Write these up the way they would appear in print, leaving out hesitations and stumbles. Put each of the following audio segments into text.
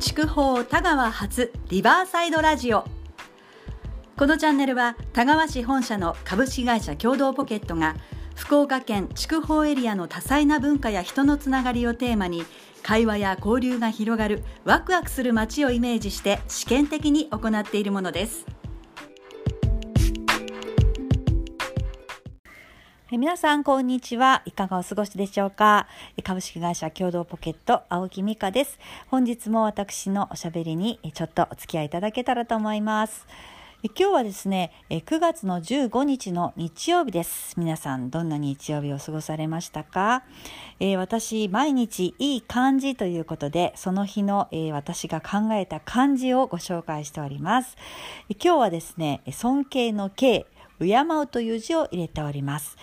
筑豊田川発リバーサイドラジオ。このチャンネルは田川市本社の株式会社共同ポケットが福岡県筑豊エリアの多彩な文化や人のつながりをテーマに会話や交流が広がるワクワクする街をイメージして試験的に行っているものです。皆さんこんにちは。いかがお過ごしでしょうか。株式会社共同ポケット青木美香です。本日も私のおしゃべりにちょっとお付き合いいただけたらと思います。今日はですね、9月の15日の日曜日です。皆さんどんな日曜日を過ごされましたか。私毎日いい漢字ということで、その日の私が考えた漢字をご紹介しております。今日はですね、尊敬の敬、敬うという字を入れております。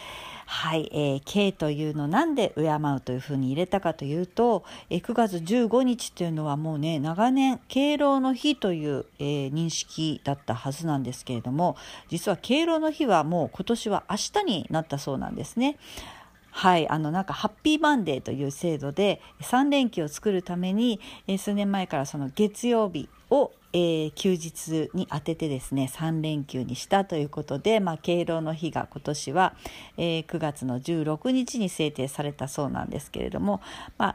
はい、敬というのなんで敬うというふうに入れたかというと、9月15日というのはもうね、長年敬老の日という、認識だったはずなんですけれども、実は敬老の日はもう今年は明日になったそうなんですね。はい、なんかハッピーマンデーという制度で3連休を作るために、数年前からその月曜日を休日に当ててですね、3連休にしたということで、敬老の日が今年は、9月の16日に制定されたそうなんですけれども、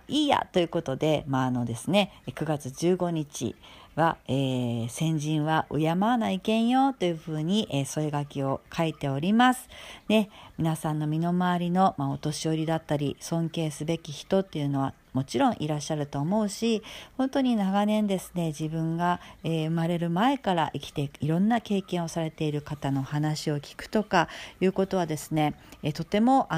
いいやということで、ですね、9月15日は、先人は敬わないけんよというふうに、添え書きを書いております。ね、皆さんの身の回りの、お年寄りだったり尊敬すべき人っていうのはもちろんいらっしゃると思うし、本当に長年ですね、自分が、生まれる前から生きていろんな経験をされている方の話を聞くとかいうことはですね、とても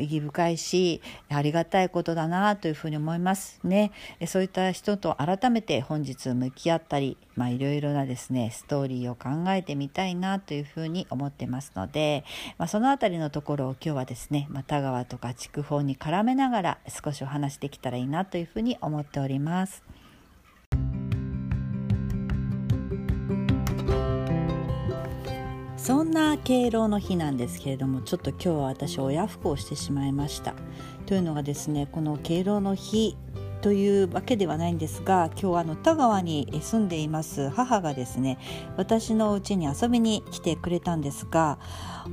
意義深いしありがたいことだなというふうに思いますね。そういった人と改めて本日向き合ったり、いろいろなですねストーリーを考えてみたいなというふうに思ってますので、そのあたりのところを今日はですね、田川とか筑豊に絡めながら少しお話できたらいいなというふうに思っております。そんな敬老の日なんですけれども、ちょっと今日は私親不孝をしてしまいました。というのがですね、この敬老の日というわけではないんですが、今日田川に住んでいます母がですね、私の家に遊びに来てくれたんですが、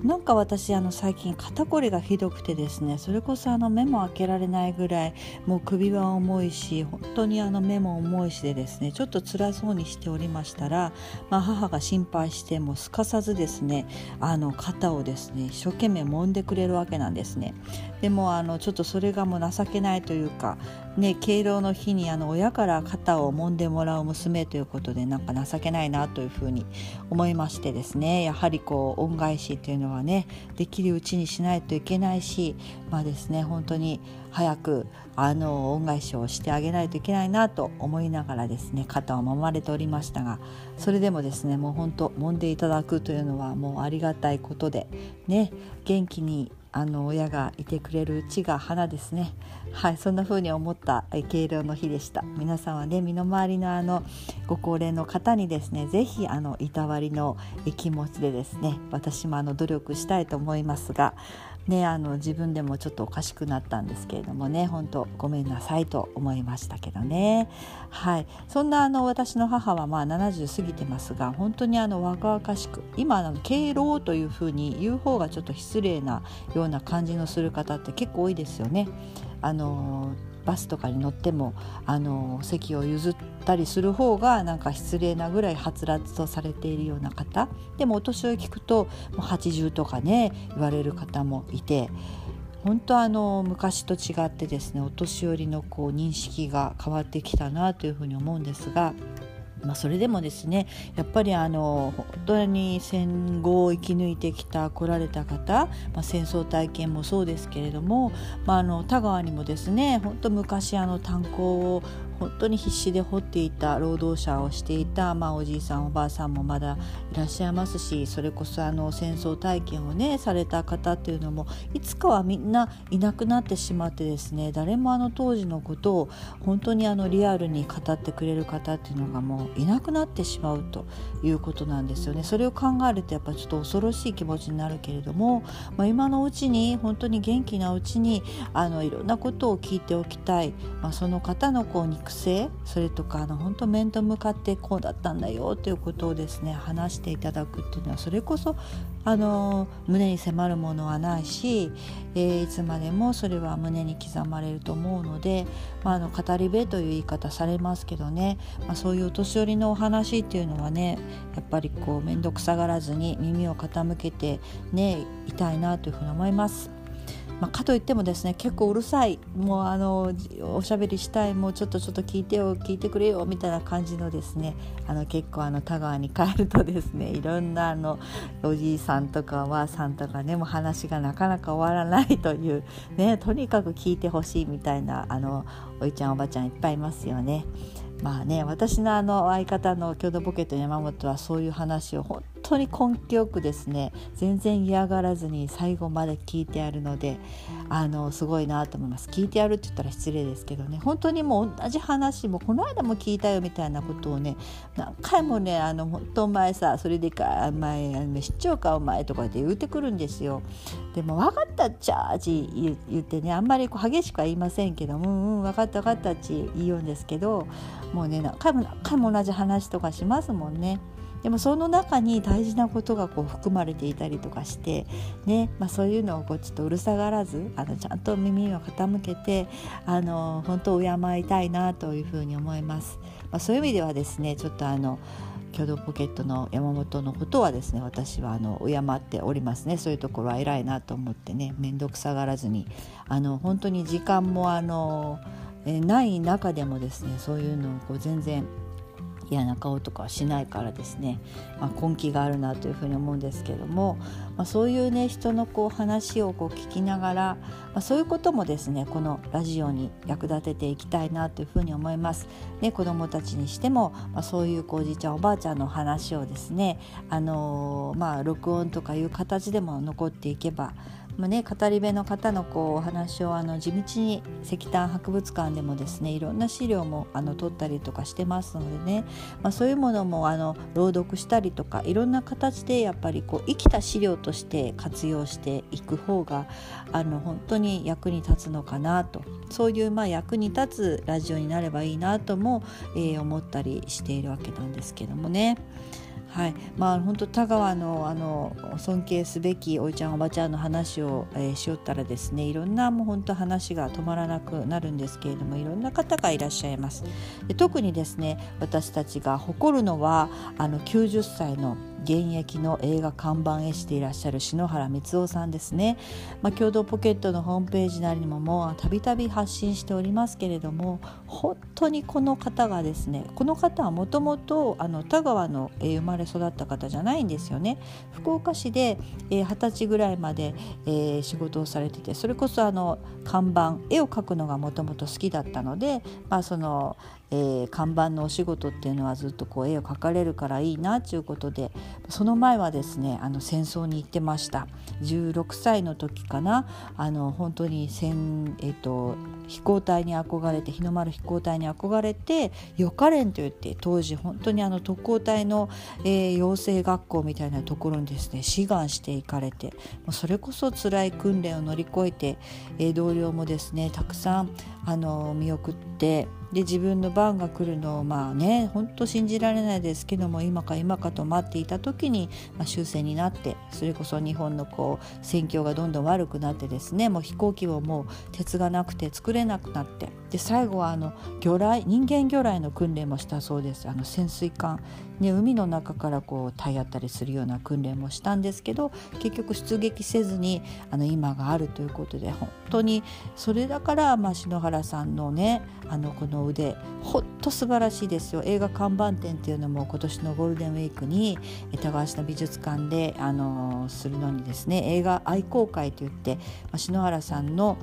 なんか私最近肩こりがひどくてですね、それこそ目も開けられないぐらい、もう首は重いし本当に目も重いしでですね、ちょっと辛そうにしておりましたら、母が心配してもうすかさずですね、肩をですね一生懸命揉んでくれるわけなんですね。でもちょっとそれがもう情けないというかね、敬老の日に親から肩を揉んでもらう娘ということで、なんか情けないなというふうに思いましてですね、やはり恩返しというのはね、できるうちにしないといけないし、ですね、本当に早く恩返しをしてあげないといけないなと思いながらですね、肩を揉まれておりましたが、それでもですね、もう本当揉んでいただくというのはもうありがたいことでね、元気に親がいてくれるうちが花ですね。はい、そんな風に思った敬老の日でした。皆さんはね、身の回りのご高齢の方にですね、ぜひいたわりの気持ちでですね、私も努力したいと思いますがね、自分でもちょっとおかしくなったんですけれどもね、本当ごめんなさいと思いましたけどね。はい、そんな私の母は70過ぎてますが、本当に若々しく、今敬老というふうに言う方がちょっと失礼なような感じのする方って結構多いですよね。バスとかに乗っても席を譲ったりする方がなんか失礼なぐらいはつらつとされているような方でも、お年を聞くともう80とかね言われる方もいて、本当昔と違ってですね、お年寄りの認識が変わってきたなというふうに思うんですが、それでもですね、やっぱり本当に戦後を生き抜いてきた来られた方、戦争体験もそうですけれども、田川にもですね、本当昔炭鉱を本当に必死で掘っていた労働者をしていた、おじいさんおばあさんもまだいらっしゃいますし、それこそ戦争体験をねされた方っていうのもいつかはみんないなくなってしまってですね、誰も当時のことを本当にリアルに語ってくれる方っていうのがもういなくなってしまうということなんですよね。それを考えるとやっぱちょっと恐ろしい気持ちになるけれども、今のうちに本当に元気なうちにいろんなことを聞いておきたい、その方の学生、それとか本当面と向かってこうだったんだよということをですね話していただくっていうのは、それこそ胸に迫るものはないし、いつまでもそれは胸に刻まれると思うので、語り部という言い方されますけどね、そういうお年寄りのお話っていうのはね、やっぱりこう面倒くさがらずに耳を傾けてねいたいなというふうに思います。かといってもですね、結構うるさい、もうおしゃべりしたい、もうちょっと聞いてよ、聞いてくれよみたいな感じのですね、結構田川に帰るとですね、いろんなおじいさんとかおばあさんとかね、もう話がなかなか終わらないというね、とにかく聞いてほしいみたいなおいちゃんおばちゃんいっぱいいますよね。私の相方の共同ボケと山本はそういう話を本当に根気よくですね、全然嫌がらずに最後まで聞いてやるので、すごいなと思います。聞いてやるって言ったら失礼ですけどね、本当にもう同じ話もこの間も聞いたよみたいなことをね、何回もね、本当お前さ、それでか前知っちゃうかお前とかって言うてくるんですよ。でも分かったっちゃーち言ってね、あんまりこう激しくは言いませんけども、分かったっち言うんですけど、もうね、何回も同じ話とかしますもんね。でもその中に大事なことがこう含まれていたりとかして、ね、そういうのをこうちょっとうるさがらず、ちゃんと耳を傾けて、本当敬いたいなというふうに思います。そういう意味ではですね、ちょっと共同ポケットの山本のことはですね、私は敬っておりますね。そういうところは偉いなと思ってね、面倒くさがらずに、本当に時間もない中でもですね、そういうのをこう全然嫌な顔とかはしないからですね、根気があるなというふうに思うんですけども、そういうね人のこう話をこう聞きながら、そういうこともですねこのラジオに役立てていきたいなというふうに思います、ね、子どもたちにしても、そういうおじいちゃんおばあちゃんの話をですね、録音とかいう形でも残っていけば、語り部の方のこうお話を地道に石炭博物館でもですね、いろんな資料も取ったりとかしてますのでね、そういうものも朗読したりとか、いろんな形でやっぱりこう生きた資料として活用していく方が本当に役に立つのかなと、そういう役に立つラジオになればいいなとも、思ったりしているわけなんですけどもね。はい、本当田川の尊敬すべきおいちゃんおばちゃんの話を、しよったらですね、いろんなもう本当話が止まらなくなるんですけれども、いろんな方がいらっしゃいます。で、特にですね、私たちが誇るのは90歳の現役の映画看板絵師でいらっしゃる篠原光雄さんですね。共同ポケットのホームページなりにももうたびたび発信しておりますけれども、本当にこの方がですね、この方はもともと田川の生まれ育った方じゃないんですよね。福岡市で20歳ぐらいまで仕事をされてて、それこそ看板絵を描くのがもともと好きだったので、その看板のお仕事っていうのはずっとこう絵を描かれるからいいなということで、その前はですね戦争に行ってました。16歳の時かな、本当に飛行隊に憧れて、日の丸飛行隊に憧れて、予科連といって当時本当に特攻隊の、養成学校みたいなところにですね志願していかれて、それこそ辛い訓練を乗り越えて、同僚もですねたくさん見送って、で自分の番が来るのを本当信じられないですけども、今かと待っていた時に、終戦になって、それこそ日本のこう戦況がどんどん悪くなってですね、もう飛行機をもう鉄がなくて作れなくなって、で最後は人間魚雷の訓練もしたそうです。潜水艦、海の中からこう体当たりするような訓練もしたんですけど、結局出撃せずに今があるということで、本当にそれだから、篠原さんのねこの腕ほっと素晴らしいですよ。映画看板展っていうのも今年のゴールデンウィークに田川市の美術館でするのにですね、映画愛好会といって、篠原さんも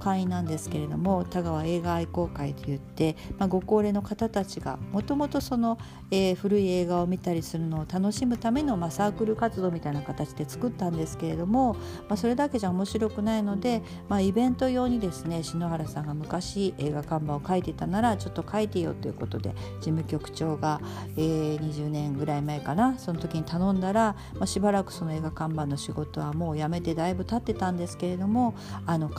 会員なんですけれども、田川映画愛好会といって、ご高齢の方たちがもともとその、古い映画を見たりするのを楽しむための、サークル活動みたいな形で作ったんですけれども、それだけじゃ面白くないので、イベント用にですね篠原さんが昔映画看板を描いてたならちょっとと書いてよということで事務局長が、20年ぐらい前かな、その時に頼んだら、しばらくその映画看板の仕事はもうやめてだいぶ経ってたんですけれども、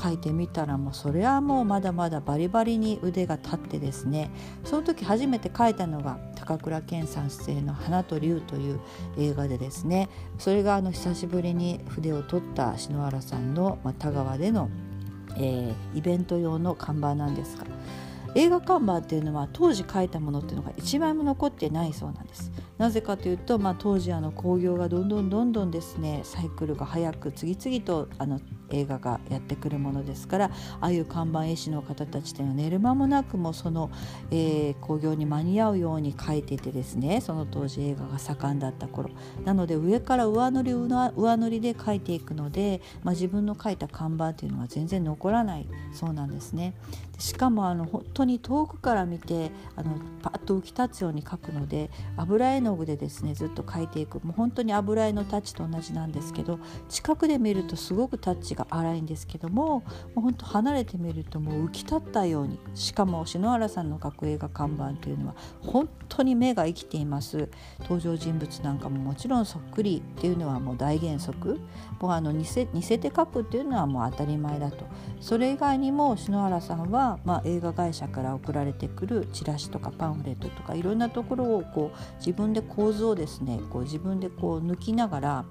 書いてみたらもうそれはもうまだまだバリバリに腕が立ってですね、その時初めて書いたのが高倉健さん出演の花と竜という映画でですね、それが久しぶりに筆を取った篠原さんの、田川での、イベント用の看板なんですが、映画看板っていうのは当時書いたものっていうのが一枚も残ってないそうなんです。なぜかというと、当時興行がどんどんですね、サイクルが早く次々と映画がやってくるものですから、ああいう看板絵師の方たちっていうのは寝る間もなくもその興行に間に合うように書いててですね、その当時映画が盛んだった頃なので、上から上塗りで書いていくので、自分の書いた看板っていうのは全然残らないそうなんですね。しかも本当に遠くから見てパッと浮き立つように書くので、油絵の具でですねずっと書いていく、もう本当に油絵のタッチと同じなんですけど、近くで見るとすごくタッチが荒いんですけども、本当離れてみるともう浮き立ったように、しかも篠原さんの描く映画看板というのは本当に目が生きています。登場人物なんかももちろんそっくりっていうのはもう大原則、もう似せて描くっていうのはもう当たり前だと。それ以外にも篠原さんは、映画会社から送られてくるチラシとかパンフレットとかいろんなところを自分で構図をですね、自分で抜きながら、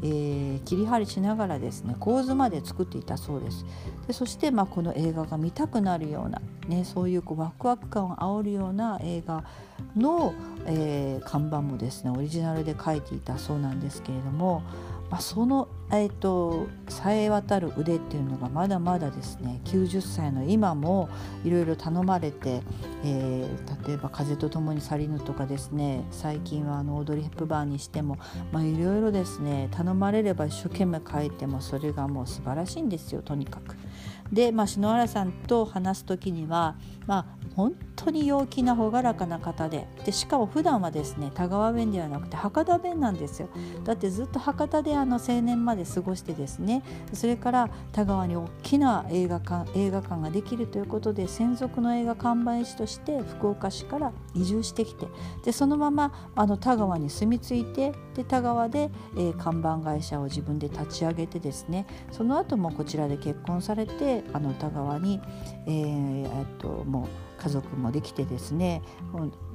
切り張りしながらですね構図まで作っていたそうです。でそしてこの映画が見たくなるような、そういうワクワク感を煽るような映画の、看板もですねオリジナルで描いていたそうなんですけれども、その、さえ渡る腕っていうのがまだまだですね90歳の今もいろいろ頼まれて、例えば風と共に去りぬとかですね、最近はオードリー・ヘップバーンにしてもいろいろですね頼まれれば一生懸命書いてもそれがもう素晴らしいんですよ、とにかく。で、篠原さんと話す時には、本当に陽気な朗らかな方で、しかも普段はですね田川弁ではなくて博多弁なんですよ。だってずっと博多で青年まで過ごしてですね、それから田川に大きな映画館ができるということで、専属の映画看板絵師として福岡市から移住してきて、そのまま田川に住み着いて、田川で、看板会社を自分で立ち上げてですね、その後もこちらで結婚されて田川に、もう家族もできてですね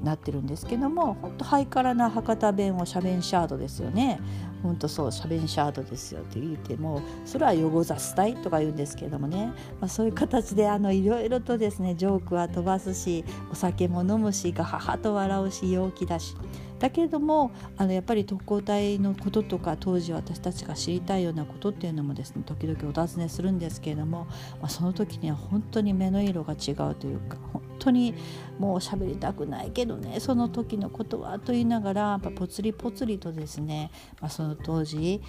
なってるんですけども、本当ハイカラな博多弁をシャベンシャードですよね。本当そう、シャベンシャードですよって言っても、それはヨゴザスタイとか言うんですけどもね、そういう形でいろいろとですねジョークは飛ばすし、お酒も飲むし、ガハハと笑うし、陽気だし、だけれどもやっぱり特攻隊のこととか当時私たちが知りたいようなことっていうのもですね時々お尋ねするんですけれども、その時には本当に目の色が違うというか、本当にもう喋りたくないけどねその時のことはと言いながら、ぽつりぽつりとですね、その当時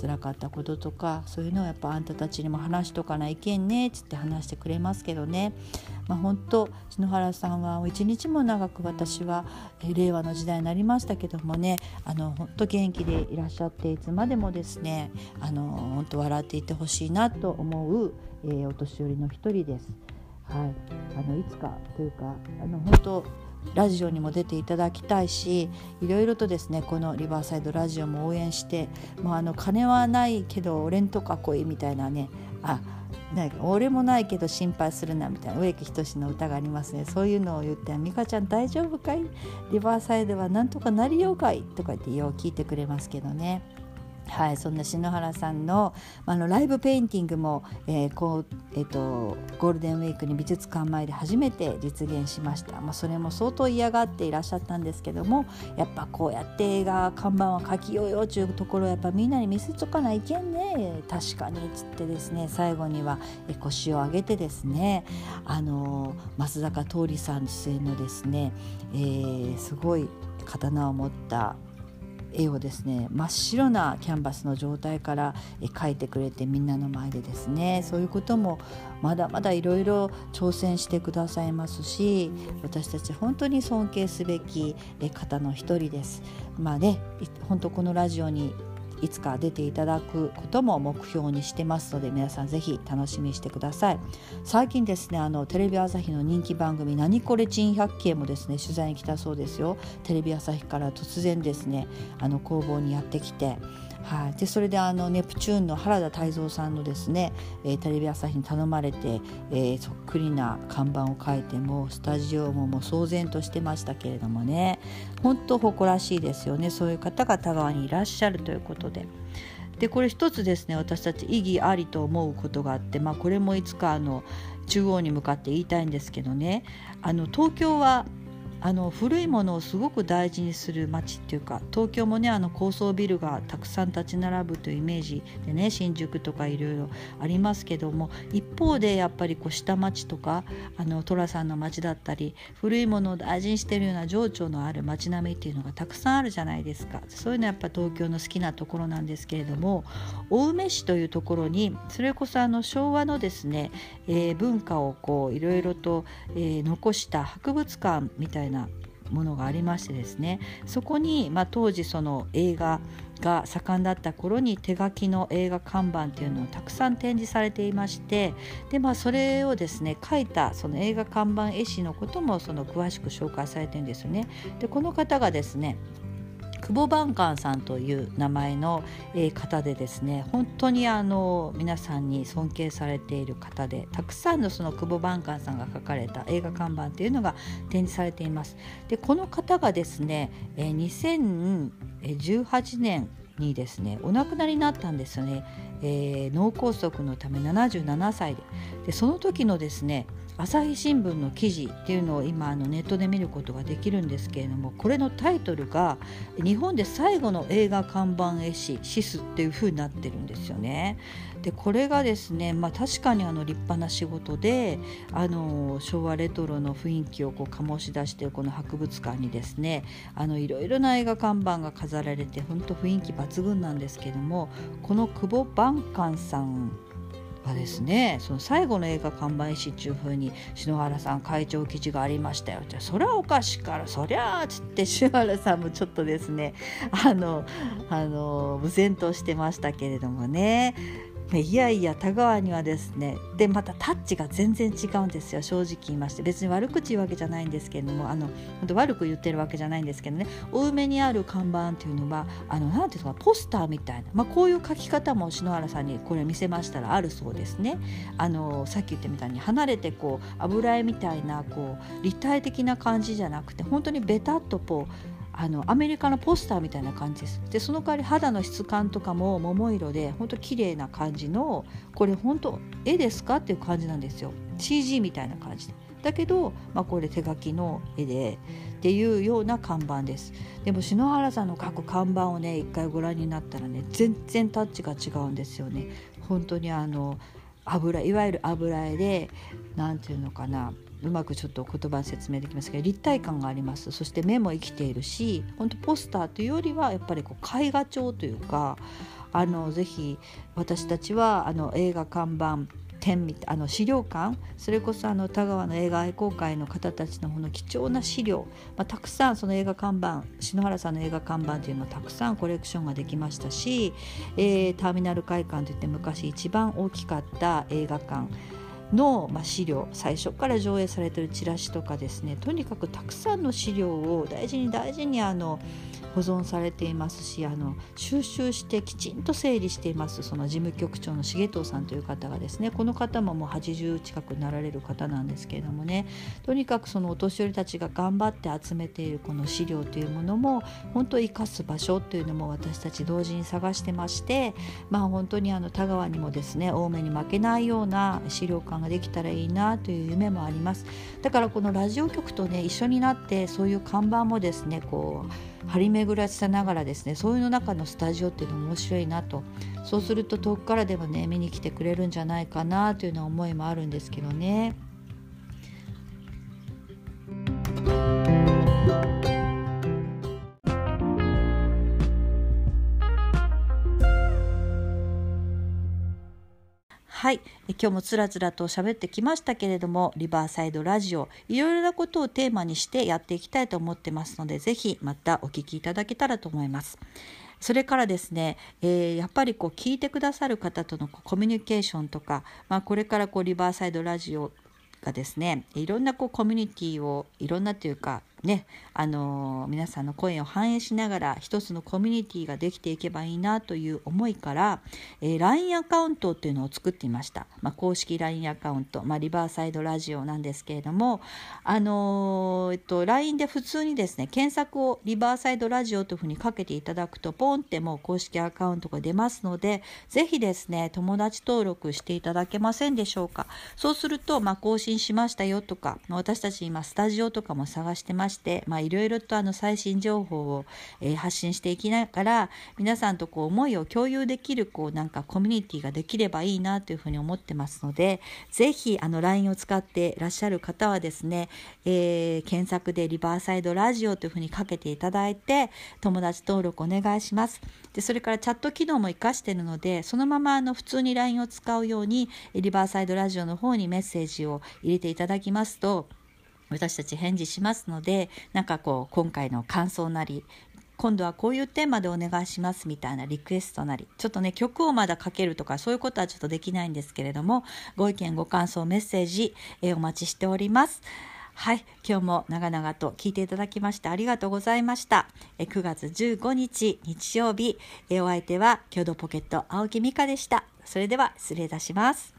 辛かったこととかそういうのをやっぱあんたたちにも話しとかないけんねつって話してくれますけどね、本当篠原さんは一日も長く、私は令和の時代になりましたけどもね、本当元気でいらっしゃって、いつまでもですね本当笑っていてほしいなと思う、お年寄りの一人です。はい、いつかというか本当ラジオにも出ていただきたいし、いろいろとですねこのリバーサイドラジオも応援して、金はないけど俺んとか来いみたいなね、俺もないけど心配するなみたいな植木等の歌がありますね。そういうのを言って、美香ちゃん大丈夫かい、リバーサイドはなんとかなりようかいとか言ってよう聞いてくれますけどね。はい、そんな篠原さんの、ライブペインティングも、ゴールデンウィークに美術館前で初めて実現しました、それも相当嫌がっていらっしゃったんですけども、やっぱこうやって映画看板は描きようよというところをやっぱみんなに見せとかないけんね確かにつってですね、最後には腰を上げてですね松坂桃李さん主演のですね、すごい刀を持った絵をですね真っ白なキャンバスの状態から描いてくれて、みんなの前でですね、そういうこともまだまだいろいろ挑戦してくださいますし、私たち本当に尊敬すべき方の一人です。本当このラジオにいつか出ていただくことも目標にしてますので、皆さんぜひ楽しみにしてください。最近ですね、テレビ朝日の人気番組ナニコレ珍百景もですね、取材に来たそうですよ。テレビ朝日から突然ですね、工房にやってきて、はい、でそれでネプチューンの原田泰造さんのですね、テレビ朝日に頼まれて、そっくりな看板を書いて、もスタジオ もう騒然としてましたけれどもね、本当誇らしいですよね。そういう方が田川にいらっしゃるということで、でこれ一つですね、私たち意義ありと思うことがあって、これもいつか中央に向かって言いたいんですけどね、東京は古いものをすごく大事にする街っていうか、東京もね、高層ビルがたくさん立ち並ぶというイメージでね、新宿とかいろいろありますけども、一方でやっぱりこう下町とか寅さんの町だったり、古いものを大事にしているような情緒のある町並みっていうのがたくさんあるじゃないですか。そういうのはやっぱ東京の好きなところなんですけれども、青梅市というところにそれこそ昭和のですね、文化をこういろいろと、残した博物館みたいなものがありましてですね、そこに、当時その映画が盛んだった頃に手書きの映画看板っていうのをたくさん展示されていまして、で、それをですね書いたその映画看板絵師のことも詳しく紹介されてるんですよね。でこの方がですね、久保万貫さんという名前の方でですね、本当に皆さんに尊敬されている方で、たくさんのその久保万貫さんが書かれた映画看板っていうのが展示されています。でこの方がですね、2018年にですねお亡くなりになったんですよね、脳梗塞のため77歳 でその時のですね朝日新聞の記事っていうのを今ネットで見ることができるんですけれども、これのタイトルが日本で最後の映画看板絵師シスっていう風になってるんですよね。でこれがですね、確かに立派な仕事で、昭和レトロの雰囲気をこう醸し出しているこの博物館にですね、いろいろな映画看板が飾られて本当雰囲気抜群なんですけども、この久保万貫さんはですね、その最後の映画看板絵師っていう風に篠原さん会長記事がありましたよ、じゃあそりゃおかしいからそりゃーつって篠原さんもちょっとですね無然としてましたけれどもね、いやいや田川にはですね、でまたタッチが全然違うんですよ、正直言いまして。別に悪口言うわけじゃないんですけれども、本当悪く言ってるわけじゃないんですけどね、お梅にある看板っていうのはなんていうかポスターみたいな、こういう書き方も篠原さんにこれ見せましたらあるそうですね。さっき言ったみたいに離れてこう油絵みたいなこう立体的な感じじゃなくて、本当にベタっとこうアメリカのポスターみたいな感じです。でその代わり肌の質感とかも桃色で本当綺麗な感じの、これ本当絵ですかっていう感じなんですよ、 CG みたいな感じで、だけど、これ手書きの絵でっていうような看板です。でも篠原さんの書く看板をね一回ご覧になったらね、全然タッチが違うんですよね。本当にいわゆる油絵で、なんていうのかな、うまくちょっと言葉説明できますけど、立体感があります。そして目も生きているし、本当ポスターというよりはやっぱりこう絵画調というか、ぜひ私たちは映画看板展、資料館、それこそ田川の映画愛好会の方たちのこの貴重な資料、たくさんその映画看板、篠原さんの映画看板というのもたくさんコレクションができましたし、ターミナル会館といって昔一番大きかった映画館の資料、最初から上映されているチラシとかですね、とにかくたくさんの資料を大事に大事に保存されていますし、収集してきちんと整理しています。その事務局長の重藤さんという方がですね、この方ももう80近くなられる方なんですけれどもね、とにかくそのお年寄りたちが頑張って集めているこの資料というものも本当に生かす場所というのも私たち同時に探してまして、本当に田川にもですね青梅に負けないような資料館ができたらいいなという夢もあります。だからこのラジオ局とね一緒になって、そういう看板もですねこう張り巡らせながらですね、そういうの中のスタジオっていうのも面白いなと、そうすると遠くからでもね見に来てくれるんじゃないかなというような思いもあるんですけどね。はい、今日もつらつらと喋ってきましたけれども、リバーサイドラジオ、いろいろなことをテーマにしてやっていきたいと思ってますので、ぜひまたお聞きいただけたらと思います。それからですね、やっぱりこう聞いてくださる方とのコミュニケーションとか、これからこうリバーサイドラジオがですね、いろんなこうコミュニティをいろんなというかね、皆さんの声を反映しながら一つのコミュニティができていけばいいなという思いから、LINE アカウントというのを作っていました、公式 LINE アカウント、リバーサイドラジオなんですけれども、LINE で普通にですね検索をリバーサイドラジオというふうにかけていただくとポンってもう公式アカウントが出ますので、ぜひですね友達登録していただけませんでしょうか。そうすると、更新しましたよとか、私たち今スタジオとかも探してまして、いろいろと最新情報を、発信していきながら皆さんとこう思いを共有できるなんかコミュニティができればいいなというふうに思ってますので、ぜひLINE を使っていらっしゃる方はですね、検索でリバーサイドラジオというふうにかけていただいて友達登録お願いします。でそれからチャット機能も活かしているので、そのまま普通に LINE を使うようにリバーサイドラジオの方にメッセージを入れていただきますと私たち返事しますので、なんかこう今回の感想なり、今度はこういうテーマでお願いしますみたいなリクエストなり、ちょっとね曲をまだかけるとかそういうことはちょっとできないんですけれども、ご意見ご感想メッセージお待ちしております。はい、今日も長々と聞いていただきましてありがとうございました。9月15日日曜日、お相手は共同ポケット青木美香でした。それでは失礼いたします。